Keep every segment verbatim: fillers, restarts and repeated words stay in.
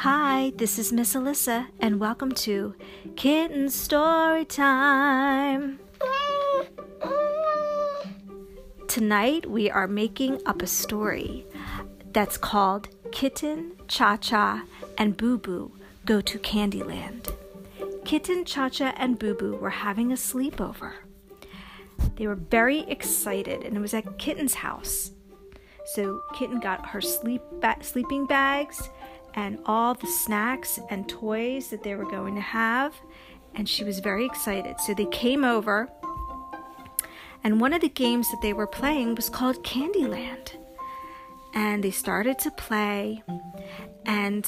Hi, this is Miss Alyssa, and welcome to Kitten Story Time. Tonight we are making up a story that's called Kitten, Cha Cha, and Boo Boo Go to Candy Land. Kitten, Cha Cha, and Boo Boo were having a sleepover. They were very excited, and it was at Kitten's house. So Kitten got her sleep ba- sleeping bags and all the snacks and toys that they were going to have, and she was very excited. So they came over, and one of the games that they were playing was called Candy Land. And they started to play, and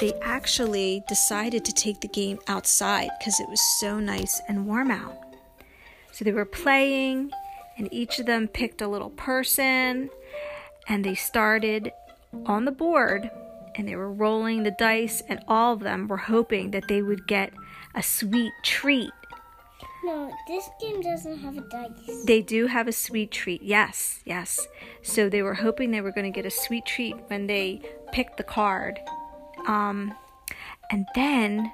they actually decided to take the game outside because it was so nice and warm out. So they were playing, and each of them picked a little person, and they started on the board, and they were rolling the dice, and all of them were hoping that they would get a sweet treat. No, this game doesn't have a dice. They do have a sweet treat, yes, yes. So they were hoping they were going to get a sweet treat when they picked the card. Um, and then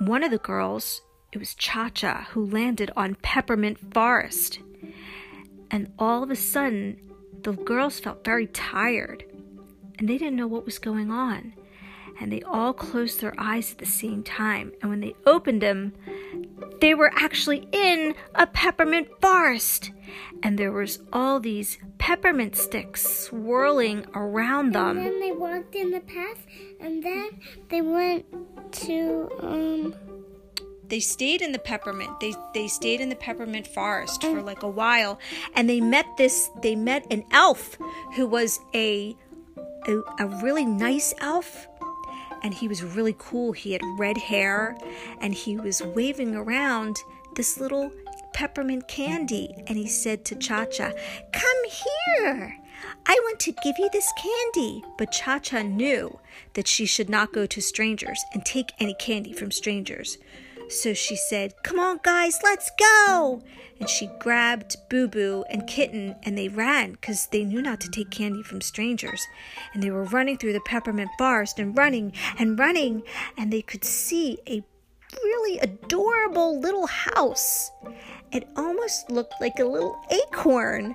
one of the girls, it was Cha Cha, who landed on Peppermint Forest. And all of a sudden, the girls felt very tired, and they didn't know what was going on. And they all closed their eyes at the same time. And when they opened them, they were actually in a peppermint forest. And there was all these peppermint sticks swirling around them. And then they walked in the path, and then they went to, um... They stayed in the peppermint. They they stayed in the peppermint forest for like a while. And they met this, they met an elf who was a a, a really nice elf. And he was really cool. He had red hair, and he was waving around this little peppermint candy. And he said to Cha Cha, "Come here. I want to give you this candy." But Cha Cha knew that she should not go to strangers and take any candy from strangers. So she said, "Come on, guys, let's go." And she grabbed Boo Boo and Kitten, and they ran because they knew not to take candy from strangers. And they were running through the peppermint forest and running and running, and they could see a really adorable little house. It almost looked like a little acorn.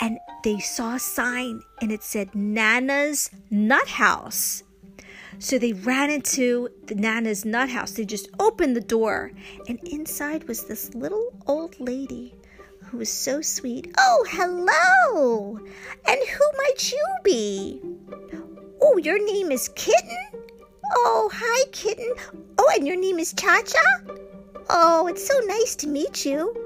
And they saw a sign, and it said, "Nana's Nut House." So they ran into the Nana's Nut House. They just opened the door, and inside was this little old lady who was so sweet. "Oh, hello! And who might you be? Oh, your name is Kitten? Oh, hi, Kitten. Oh, and your name is Cha Cha? Oh, it's so nice to meet you.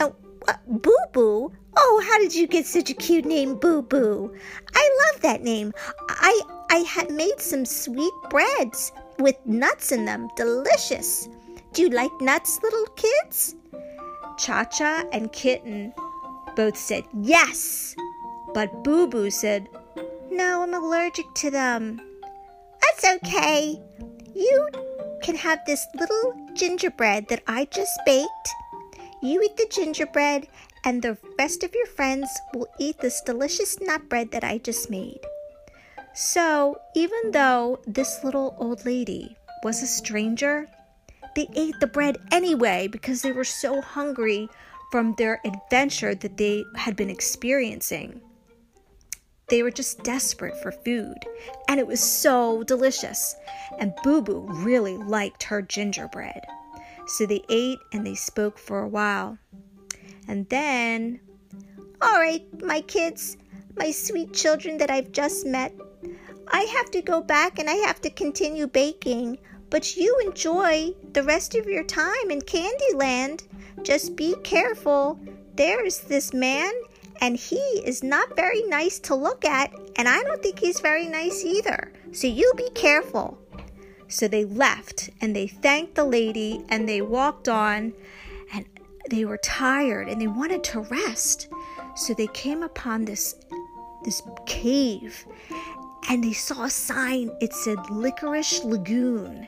Oh, uh, Boo Boo? Oh, how did you get such a cute name, Boo Boo? I love that name. I... I had made some sweet breads with nuts in them. Delicious. Do you like nuts, little kids?" Cha Cha and Kitten both said yes, but Boo Boo said, "No, I'm allergic to them." "That's okay. You can have this little gingerbread that I just baked. You eat the gingerbread, and the rest of your friends will eat this delicious nut bread that I just made." So even though this little old lady was a stranger, they ate the bread anyway because they were so hungry from their adventure that they had been experiencing. They were just desperate for food, and it was so delicious. And Boo Boo really liked her gingerbread. So they ate, and they spoke for a while. And then, "All right, my kids, my sweet children that I've just met, I have to go back and I have to continue baking, but you enjoy the rest of your time in Candyland. Just be careful. There's this man, and he is not very nice to look at, and I don't think he's very nice either. So you be careful." So they left, and they thanked the lady, and they walked on, and they were tired, and they wanted to rest. So they came upon this this cave, and they saw a sign. It said Licorice Lagoon.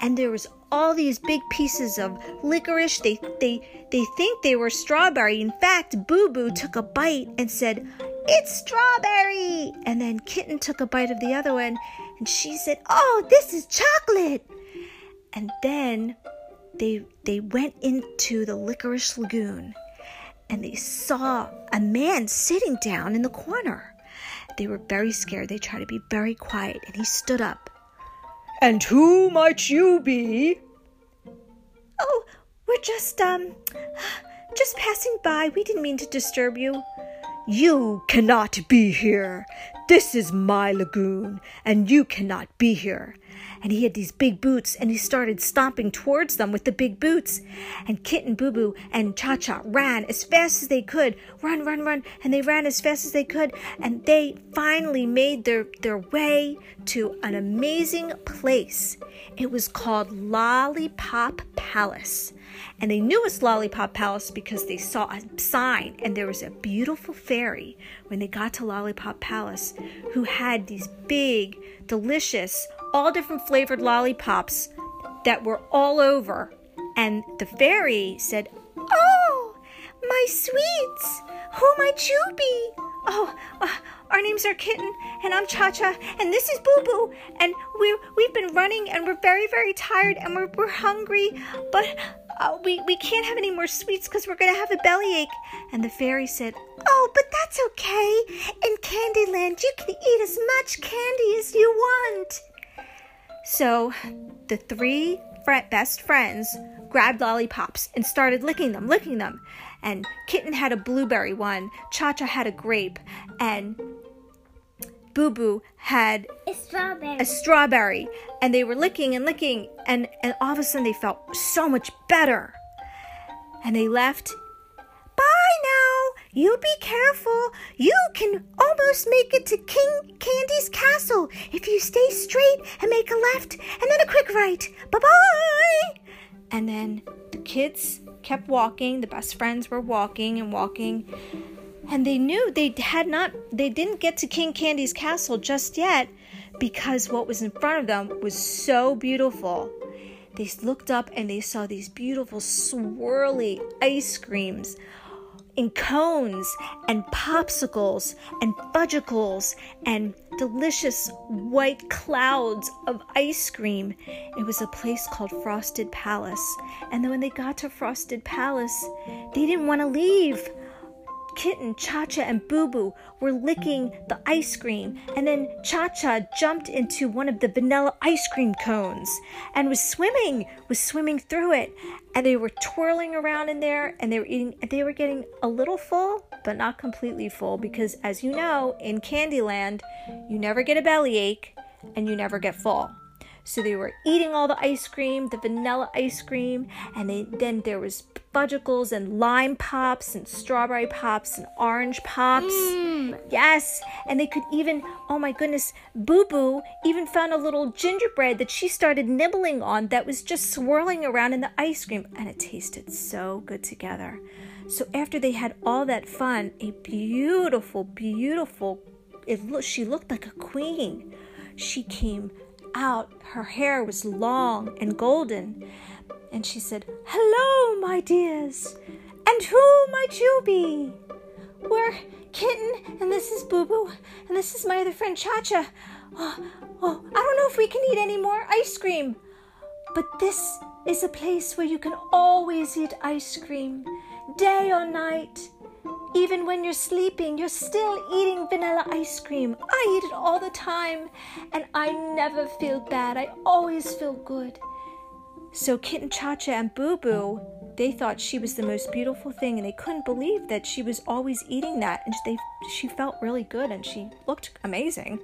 And there was all these big pieces of licorice. They they they think they were strawberry. In fact, Boo Boo took a bite and said, "It's strawberry." And then Kitten took a bite of the other one and she said, "Oh, this is chocolate." And then they they went into the Licorice Lagoon, and they saw a man sitting down in the corner. They were very scared. They tried to be very quiet, and he stood up. "And who might you be?" "Oh, we're just, um, just passing by. We didn't mean to disturb you." "You cannot be here. This is my lagoon, and you cannot be here." And he had these big boots, and he started stomping towards them with the big boots. And Kitten, Boo Boo, and Cha Cha ran as fast as they could. Run, run, run. And they ran as fast as they could. And they finally made their, their way to an amazing place. It was called Lollipop Palace. And they knew it was Lollipop Palace because they saw a sign, and there was a beautiful fairy when they got to Lollipop Palace who had these big, delicious, all different flavored lollipops that were all over. And the fairy said, "Oh, my sweets, who might you be? Oh, uh, our names are Kitten, and I'm Cha Cha, and this is Boo Boo, and we we've been running, and we're very, very tired, and we're we're hungry, but uh, we we can't have any more sweets because we're gonna have a bellyache." And the fairy said, "Oh, but that's okay. In Candy Land, you can eat as much candy as you want." So the three best friends grabbed lollipops and started licking them, licking them. And Kitten had a blueberry one, Cha Cha had a grape, and Boo Boo had a strawberry. a strawberry. And they were licking and licking, and, and all of a sudden they felt so much better. And they left. "Bye now, you be careful. You can almost make it to King Candy's castle if you stay straight and make a left and then a quick right. Bye-bye." And then the kids kept walking. The best friends were walking and walking, and they knew they had not they didn't get to King Candy's castle just yet, because what was in front of them was so beautiful. They looked up and they saw these beautiful swirly ice creams in cones and popsicles and fudgicles and delicious white clouds of ice cream. It was a place called Frosted Palace. And then when they got to Frosted Palace, they didn't want to leave. Kitten, Cha Cha, and Boo Boo were licking the ice cream, and then Cha Cha jumped into one of the vanilla ice cream cones and was swimming, was swimming through it. And they were twirling around in there, and they were eating, and they were getting a little full, but not completely full, because as you know, in Candyland, you never get a bellyache and you never get full. So they were eating all the ice cream, the vanilla ice cream, and they, then there was fudgicles and lime pops and strawberry pops and orange pops. Mm. Yes, and they could even, oh my goodness, Boo Boo even found a little gingerbread that she started nibbling on that was just swirling around in the ice cream, and it tasted so good together. So after they had all that fun, a beautiful, beautiful, it looked, she looked like a queen. She came out, her hair was long and golden, and she said, "Hello, my dears, and who might you be? We're Kitten, and this is Boo Boo, and this is my other friend Cha Cha. Oh, oh, I don't know if we can eat any more ice cream, but this is a place where you can always eat ice cream, day or night. Even when you're sleeping, you're still eating vanilla ice cream. I eat it all the time, and I never feel bad. I always feel good." So Kitten, Cha Cha, and Boo Boo, they thought she was the most beautiful thing, and they couldn't believe that she was always eating that, and they, she felt really good, and she looked amazing.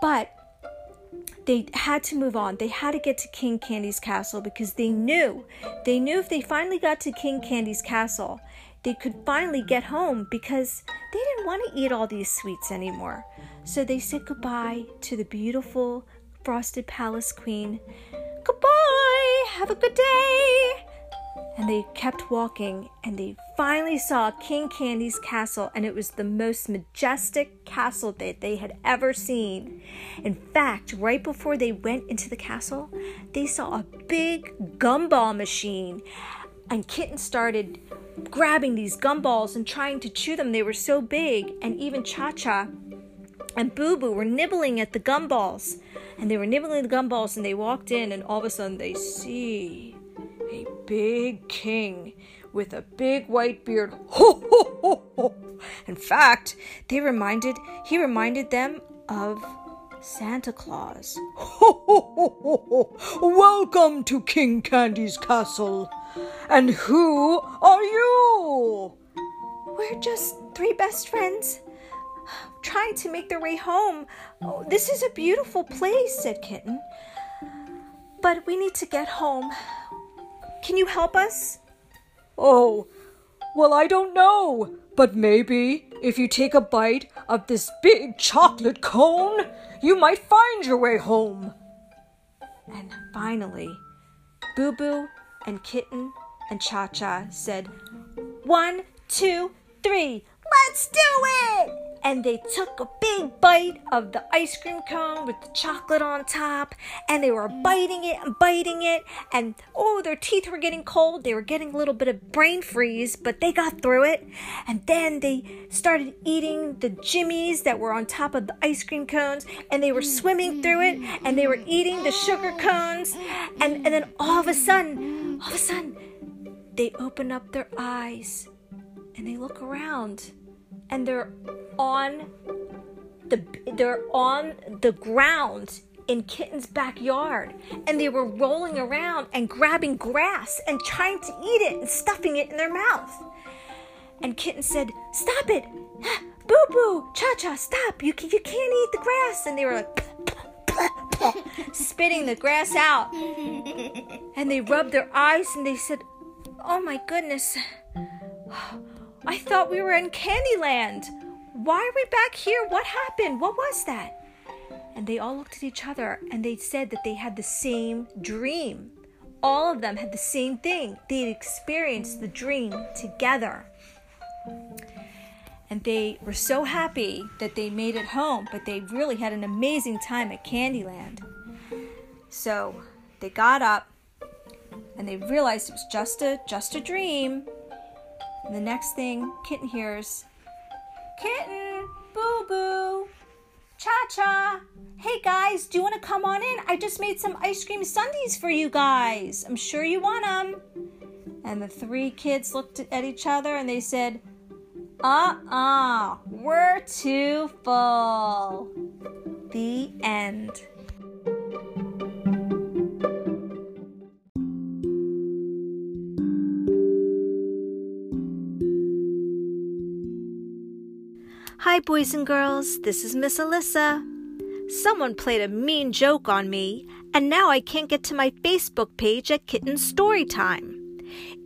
But they had to move on. They had to get to King Candy's castle, because they knew, they knew if they finally got to King Candy's castle, they could finally get home, because they didn't want to eat all these sweets anymore. So they said goodbye to the beautiful Frosted Palace Queen. "Goodbye, have a good day." And they kept walking, and they finally saw King Candy's castle, and it was the most majestic castle that they had ever seen. In fact, right before they went into the castle, they saw a big gumball machine, and Kitten started grabbing these gumballs and trying to chew them. They were so big, and even Cha Cha and Boo Boo were nibbling at the gumballs. And they were nibbling the gumballs, and they walked in, and all of a sudden they see a big king with a big white beard. Ho, ho, ho, ho. In fact, they reminded, he reminded them of Santa Claus. Ho, ho, ho, ho, ho. Welcome to King Candy's castle. And who are you? We're just three best friends trying to make their way home. Oh, this is a beautiful place, said Kitten. But we need to get home. Can you help us? Oh, well, I don't know. But maybe if you take a bite of this big chocolate cone, you might find your way home. And finally, Boo Boo and Kitten and Cha Cha said, one, two, three, let's do it! And they took a big bite of the ice cream cone with the chocolate on top, and they were biting it and biting it, and oh, their teeth were getting cold. They were getting a little bit of brain freeze, but they got through it. And then they started eating the jimmies that were on top of the ice cream cones, and they were swimming through it, and they were eating the sugar cones, and, and then all of a sudden, all of a sudden, they open up their eyes, and they look around, and they're on the they're on the ground in Kitten's backyard, and they were rolling around and grabbing grass and trying to eat it and stuffing it in their mouth. And Kitten said, "Stop it, Boo Boo, Cha Cha, stop! You can, you can't eat the grass." And they were like spitting the grass out, and they rubbed their eyes and they said, "Oh my goodness! I thought we were in Candy Land. Why are we back here? What happened? What was that?" And they all looked at each other, and they said that they had the same dream. All of them had the same thing. They had experienced the dream together. And they were so happy that they made it home, but they really had an amazing time at Candy Land. So they got up, and they realized it was just a, just a dream. And the next thing Kitten hears, "Kitten, Boo Boo, Cha Cha, hey guys, do you want to come on in? I just made some ice cream sundaes for you guys. I'm sure you want them." And the three kids looked at each other and they said, "Uh-uh, we're too full." The end. Hi, boys and girls, this is Miss Alyssa. Someone played a mean joke on me, and now I can't get to my Facebook page at Kitten Storytime.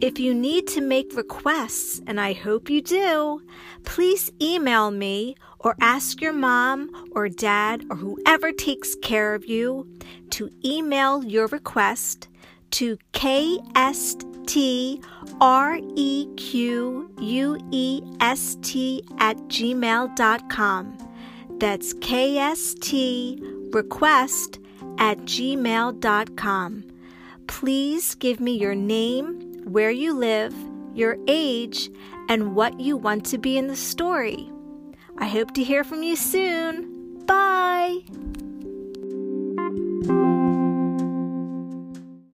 If you need to make requests, and I hope you do, please email me or ask your mom or dad or whoever takes care of you to email your request to k s t r e q u e s t at gmail dot com. That's k s t request at gmail dot com. Please give me your name, where you live, your age, and what you want to be in the story. I hope to hear from you soon. Bye!